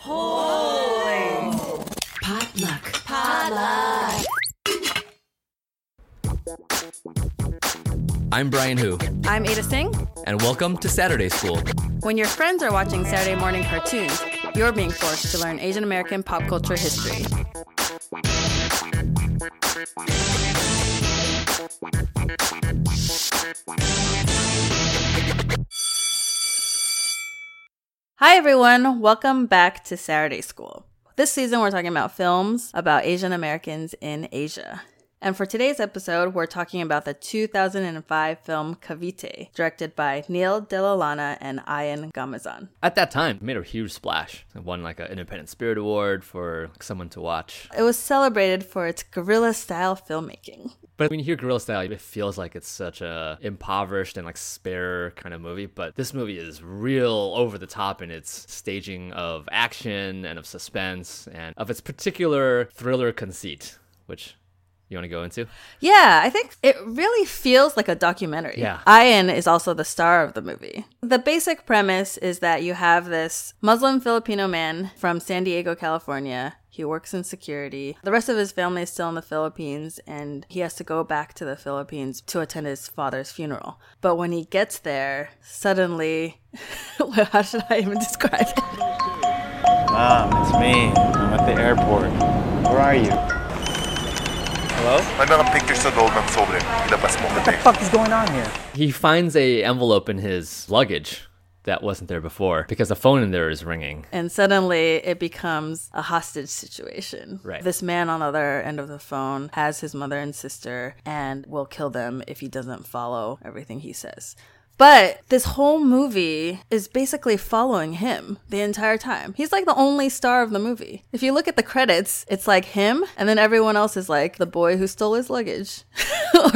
Hoy! Potluck. Potluck. I'm Brian Hu. I'm Ada Singh. And welcome to Saturday School. When your friends are watching Saturday morning cartoons, you're being forced to learn Asian American pop culture history. Hi everyone, welcome back to Saturday School. This season we're talking about films about Asian Americans in Asia. And for today's episode, we're talking about the 2005 film Cavite, directed by Neil De La Lana and Ian Gamazon. At that time, it made a huge splash. It won an Independent Spirit Award for someone to watch. It was celebrated for its guerrilla-style filmmaking. But when you hear guerrilla style, it feels like it's such a impoverished and spare kind of movie. But this movie is real over the top in its staging of action and of suspense and of its particular thriller conceit, which... You want to go into? Yeah, I think it really feels like a documentary. Yeah. Ian is also the star of the movie. The basic premise is that you have this Muslim Filipino man from San Diego, California. He works in security. The rest of his family is still in the Philippines, and he has to go back to the Philippines to attend his father's funeral. But when he gets there, suddenly... How should I even describe it? Mom, it's me. I'm at the airport. Where are you? Hello? What the fuck is going on here? He finds a envelope in his luggage that wasn't there before because the phone in there is ringing. And suddenly it becomes a hostage situation. Right. This man on the other end of the phone has his mother and sister and will kill them if he doesn't follow everything he says. But this whole movie is basically following him the entire time. He's the only star of the movie. If you look at the credits, it's him, and then everyone else is the boy who stole his luggage.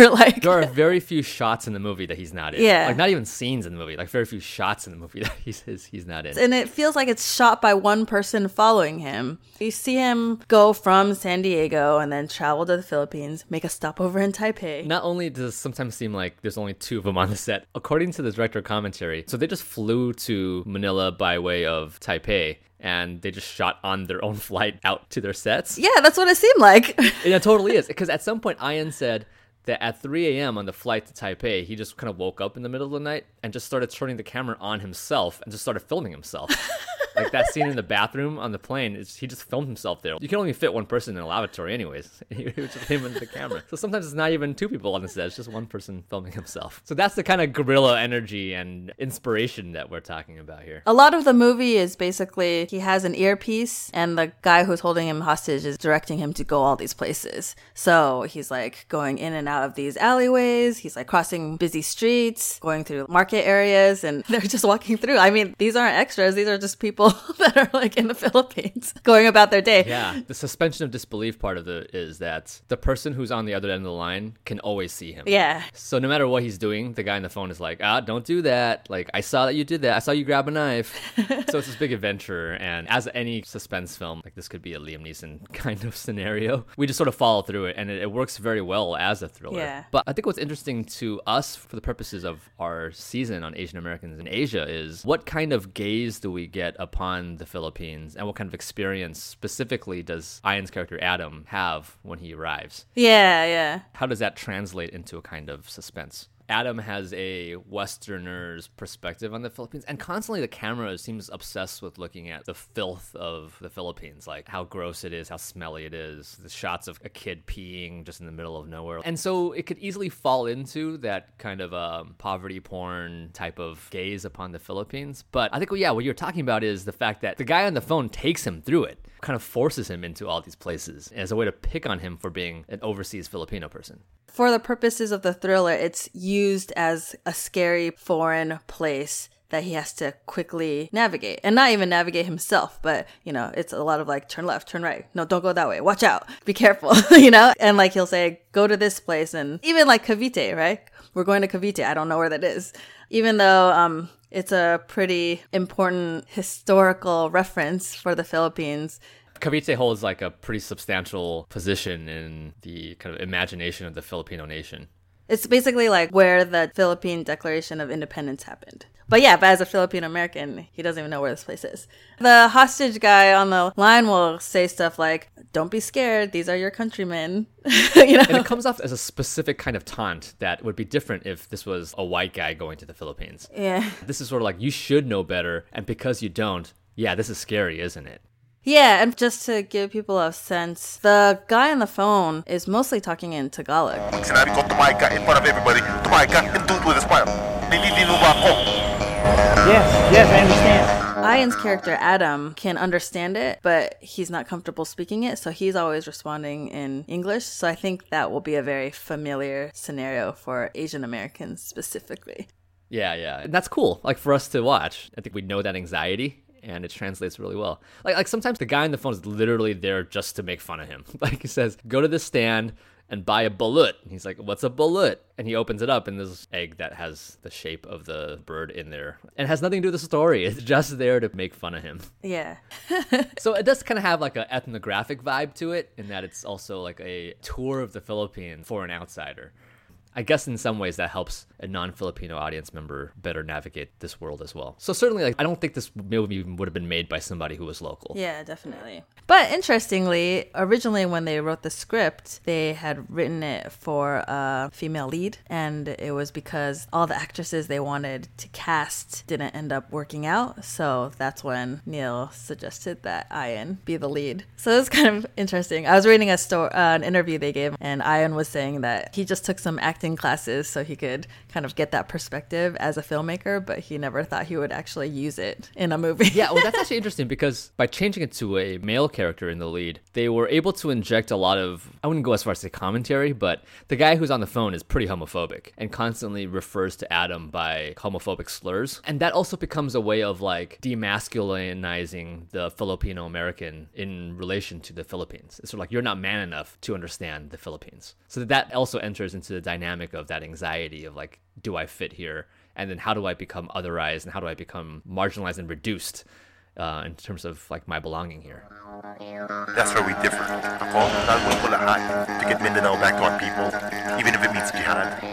or There are very few shots in the movie that he's not in. Yeah. Not even scenes in the movie. Very few shots in the movie that he's not in. And it feels like it's shot by one person following him. You see him go from San Diego and then travel to the Philippines, make a stopover in Taipei. Not only does it sometimes seem like there's only two of them on the set, according to the director commentary, so they just flew to Manila by way of Taipei and they just shot on their own flight out to their sets. Yeah, that's what it seemed like. It totally is, because at some point Ian said that at 3 a.m. on the flight to Taipei, he just kind of woke up in the middle of the night and just started turning the camera on himself and just started filming himself. That scene in the bathroom on the plane, he just filmed himself there. You can only fit one person in a lavatory anyways. It was just him into the camera. So sometimes it's not even two people on the set. It's just one person filming himself. So that's the kind of guerrilla energy and inspiration that we're talking about here. A lot of the movie is basically he has an earpiece and the guy who's holding him hostage is directing him to go all these places. So he's going in and out of these alleyways. He's crossing busy streets, going through market areas, and they're just walking through. I mean, these aren't extras. These are just people that are in the Philippines going about their day. Yeah. The suspension of disbelief part of it is that the person who's on the other end of the line can always see him. Yeah. So no matter what he's doing, the guy on the phone is don't do that. I saw that you did that. I saw you grab a knife. So it's this big adventure. And as any suspense film, this could be a Liam Neeson kind of scenario. We just sort of follow through it and it works very well as a thriller. Yeah. But I think what's interesting to us for the purposes of our season on Asian Americans in Asia is what kind of gaze do we get up upon the Philippines, and what kind of experience specifically does Ian's character Adam have when he arrives? Yeah. How does that translate into a kind of suspense? Adam has a Westerner's perspective on the Philippines, and constantly the camera seems obsessed with looking at the filth of the Philippines, how gross it is, how smelly it is, the shots of a kid peeing just in the middle of nowhere. And so it could easily fall into that kind of poverty porn type of gaze upon the Philippines. But I think, what you're talking about is the fact that the guy on the phone takes him through it, kind of forces him into all these places as a way to pick on him for being an overseas Filipino person. For the purposes of the thriller, it's used as a scary foreign place that he has to quickly navigate. And not even navigate himself, but, it's a lot of turn left, turn right. No, don't go that way. Watch out. Be careful, And he'll say, go to this place. And even Cavite, right? We're going to Cavite. I don't know where that is. Even though it's a pretty important historical reference for the Philippines, Cavite holds a pretty substantial position in the kind of imagination of the Filipino nation. It's basically like where the Philippine Declaration of Independence happened. But yeah, but as a Filipino-American, he doesn't even know where this place is. The hostage guy on the line will say stuff like, don't be scared, these are your countrymen. You know? And it comes off as a specific kind of taunt that would be different if this was a white guy going to the Philippines. Yeah. This is sort of like, you should know better, and because you don't, yeah, this is scary, isn't it? Yeah, and just to give people a sense, the guy on the phone is mostly talking in Tagalog. In front of everybody, Yes, I understand. Ian's character, Adam, can understand it, but he's not comfortable speaking it, so he's always responding in English. So I think that will be a very familiar scenario for Asian Americans specifically. Yeah. And that's cool, like, for us to watch. I think we know that anxiety. And it translates really well. Like sometimes the guy on the phone is literally there just to make fun of him. Like he says, go to this stand and buy a balut. And he's like, what's a balut? And he opens it up and there's this egg that has the shape of the bird in there. And it has nothing to do with the story. It's just there to make fun of him. Yeah. So it does kind of have like an ethnographic vibe to it in that it's also like a tour of the Philippines for an outsider. I guess in some ways that helps a non-Filipino audience member better navigate this world as well. So certainly, like, I don't think this movie would have been made by somebody who was local. Yeah, definitely. But interestingly, originally when they wrote the script, they had written it for a female lead. And it was because all the actresses they wanted to cast didn't end up working out. So that's when Neil suggested that Ian be the lead. So it was kind of interesting. I was reading an interview they gave, and Ian was saying that he just took some acting classes so he could kind of get that perspective as a filmmaker, but he never thought he would actually use it in a movie. Yeah, well, that's actually interesting because by changing it to a male character in the lead, they were able to inject a lot of, I wouldn't go as far as to commentary, but the guy who's on the phone is pretty homophobic and constantly refers to Adam by homophobic slurs. And that also becomes a way of like demasculinizing the Filipino American in relation to the Philippines. It's sort of like, you're not man enough to understand the Philippines. So that also enters into the dynamic of that anxiety of like, do I fit here? And then how do I become otherized? And how do I become marginalized and reduced in terms of like my belonging here? That's where we differ. To get Mindanao back on people, even if it means jihad.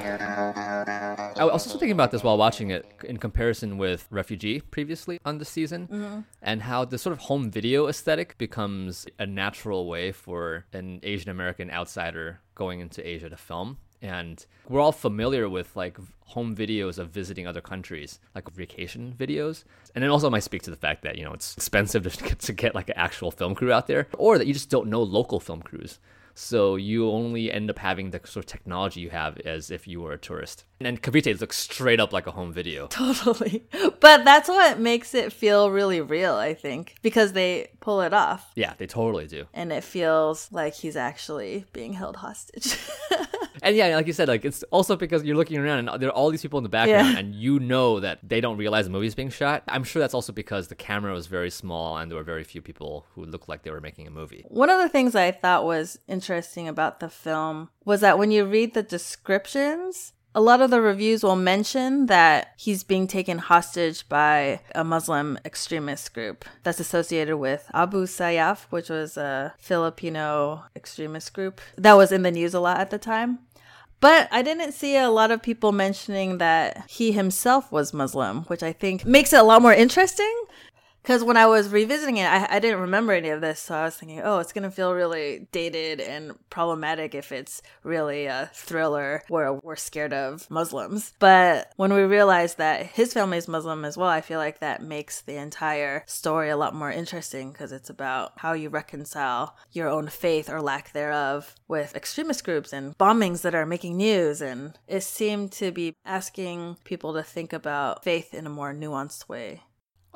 I was also thinking about this while watching it in comparison with Refugee previously on the season, mm-hmm. and how the sort of home video aesthetic becomes a natural way for an Asian American outsider going into Asia to film. And we're all familiar with like home videos of visiting other countries, like vacation videos. And it also might speak to the fact that, you know, it's expensive to get like an actual film crew out there, or that you just don't know local film crews. So you only end up having the sort of technology you have as if you were a tourist. And then Cavite looks straight up like a home video. Totally. But that's what makes it feel really real, I think, because they pull it off. Yeah, they totally do. And it feels like he's actually being held hostage. And yeah, like you said, like it's also because you're looking around and there are all these people in the background, yeah. and you know that they don't realize the movie's being shot. I'm sure that's also because the camera was very small and there were very few people who looked like they were making a movie. One of the things I thought was interesting about the film was that when you read the descriptions, a lot of the reviews will mention that he's being taken hostage by a Muslim extremist group that's associated with Abu Sayyaf, which was a Filipino extremist group that was in the news a lot at the time. But I didn't see a lot of people mentioning that he himself was Muslim, which I think makes it a lot more interesting. Because when I was revisiting it, I didn't remember any of this, so I was thinking, oh, it's going to feel really dated and problematic if it's really a thriller where we're scared of Muslims. But when we realized that his family is Muslim as well, I feel like that makes the entire story a lot more interesting because it's about how you reconcile your own faith or lack thereof with extremist groups and bombings that are making news. And it seemed to be asking people to think about faith in a more nuanced way.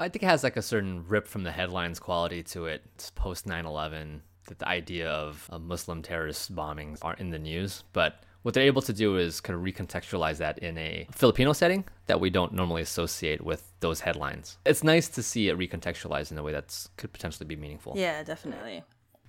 I think it has like a certain rip from the headlines quality to it. It's post 9/11, that the idea of Muslim terrorist bombings aren't in the news. But what they're able to do is kind of recontextualize that in a Filipino setting that we don't normally associate with those headlines. It's nice to see it recontextualized in a way that could potentially be meaningful. Yeah, definitely.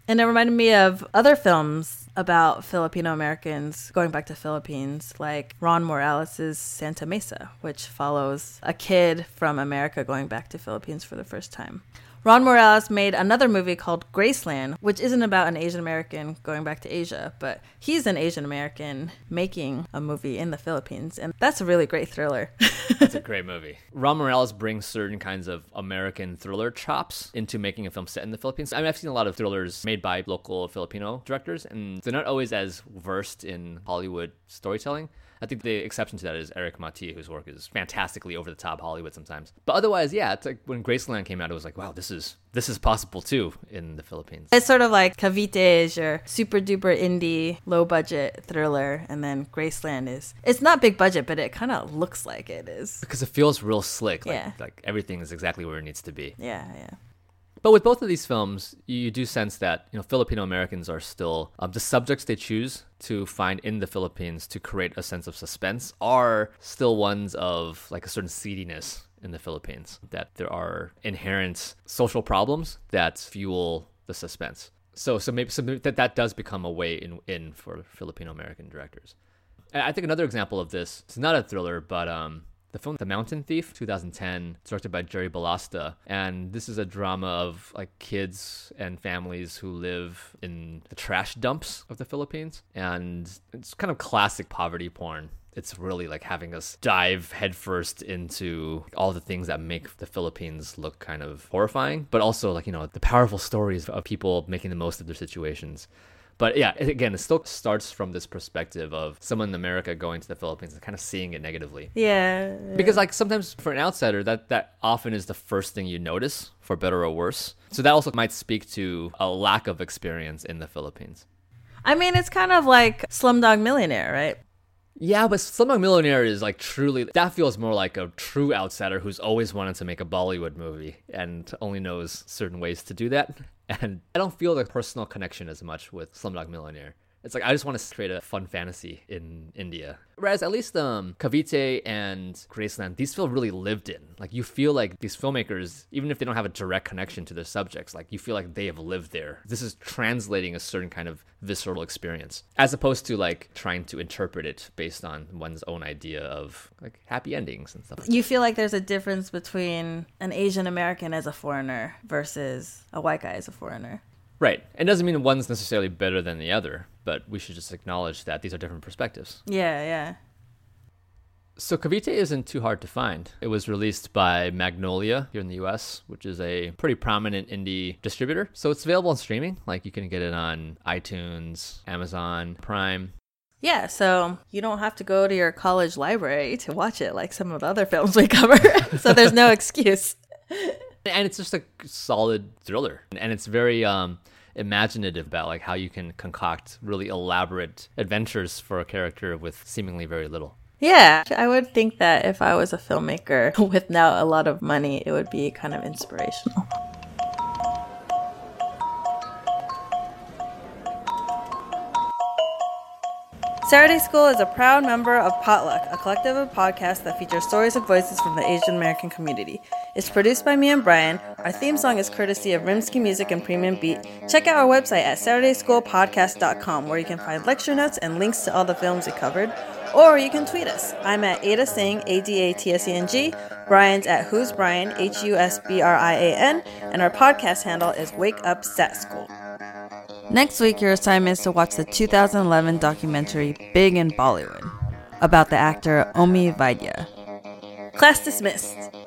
And it reminded me of other films about Filipino Americans going back to Philippines, like Ron Morales' Santa Mesa, which follows a kid from America going back to Philippines for the first time. Ron Morales made another movie called Graceland, which isn't about an Asian American going back to Asia, but he's an Asian American making a movie in the Philippines, and that's a really great thriller. That's a great movie. Ron Morales brings certain kinds of American thriller chops into making a film set in the Philippines. I mean, I've seen a lot of thrillers made by local Filipino directors, and they're not always as versed in Hollywood storytelling. I think the exception to that is Eric Mati, whose work is fantastically over-the-top Hollywood sometimes. But otherwise, yeah, it's like when Graceland came out, it was like, wow, this is possible too in the Philippines. It's sort of like Cavite is your super-duper indie, low-budget thriller, and then Graceland is... It's not big budget, but it kind of looks like it is. Because it feels real slick. Like, yeah. Like everything is exactly where it needs to be. Yeah, yeah. But with both of these films, you do sense that, you know, Filipino Americans are still the subjects they choose to find in the Philippines to create a sense of suspense are still ones of like a certain seediness in the Philippines, that there are inherent social problems that fuel the suspense. So maybe that does become a way in for Filipino American directors. And I think another example of this, it's not a thriller, but the film The Mountain Thief, 2010, directed by Jerry Balasta. And this is a drama of like kids and families who live in the trash dumps of the Philippines. And it's kind of classic poverty porn. It's really like having us dive headfirst into all the things that make the Philippines look kind of horrifying, but also like, you know, the powerful stories of people making the most of their situations. But yeah, again, it still starts from this perspective of someone in America going to the Philippines and kind of seeing it negatively. Yeah. Because like sometimes for an outsider, that often is the first thing you notice, for better or worse. So that also might speak to a lack of experience in the Philippines. I mean, it's kind of like Slumdog Millionaire, right? Yeah, but Slumdog Millionaire is like truly, that feels more like a true outsider who's always wanted to make a Bollywood movie and only knows certain ways to do that. And I don't feel the personal connection as much with Slumdog Millionaire. It's like, I just want to create a fun fantasy in India. Whereas at least Cavite and Graceland, these feel really lived in. Like, you feel like these filmmakers, even if they don't have a direct connection to their subjects, like, you feel like they have lived there. This is translating a certain kind of visceral experience, as opposed to, like, trying to interpret it based on one's own idea of, like, happy endings and stuff like that. You feel like there's a difference between an Asian American as a foreigner versus a white guy as a foreigner. Right. It doesn't mean one's necessarily better than the other, but we should just acknowledge that these are different perspectives. Yeah, yeah. So Cavite isn't too hard to find. It was released by Magnolia here in the US, which is a pretty prominent indie distributor. So it's available on streaming. Like, you can get it on iTunes, Amazon, Prime. Yeah, so you don't have to go to your college library to watch it like some of the other films we cover. So there's no excuse. And it's just a solid thriller. And it's very imaginative about like how you can concoct really elaborate adventures for a character with seemingly very little. Yeah, I would think that if I was a filmmaker with now a lot of money, it would be kind of inspirational. Saturday School is a proud member of Potluck, a collective of podcasts that feature stories and voices from the Asian American community. It's produced by me and Brian. Our theme song is courtesy of Rimsky Music and Premium Beat. Check out our website at SaturdaySchoolPodcast.com, where you can find lecture notes and links to all the films we covered. Or you can tweet us. I'm at Ada Singh, ADATSENG. Brian's at Who's Brian, HUSBRIAN. And our podcast handle is Wake Up Sat School. Next week, your assignment is to watch the 2011 documentary Big in Bollywood about the actor Omi Vaidya. Class dismissed.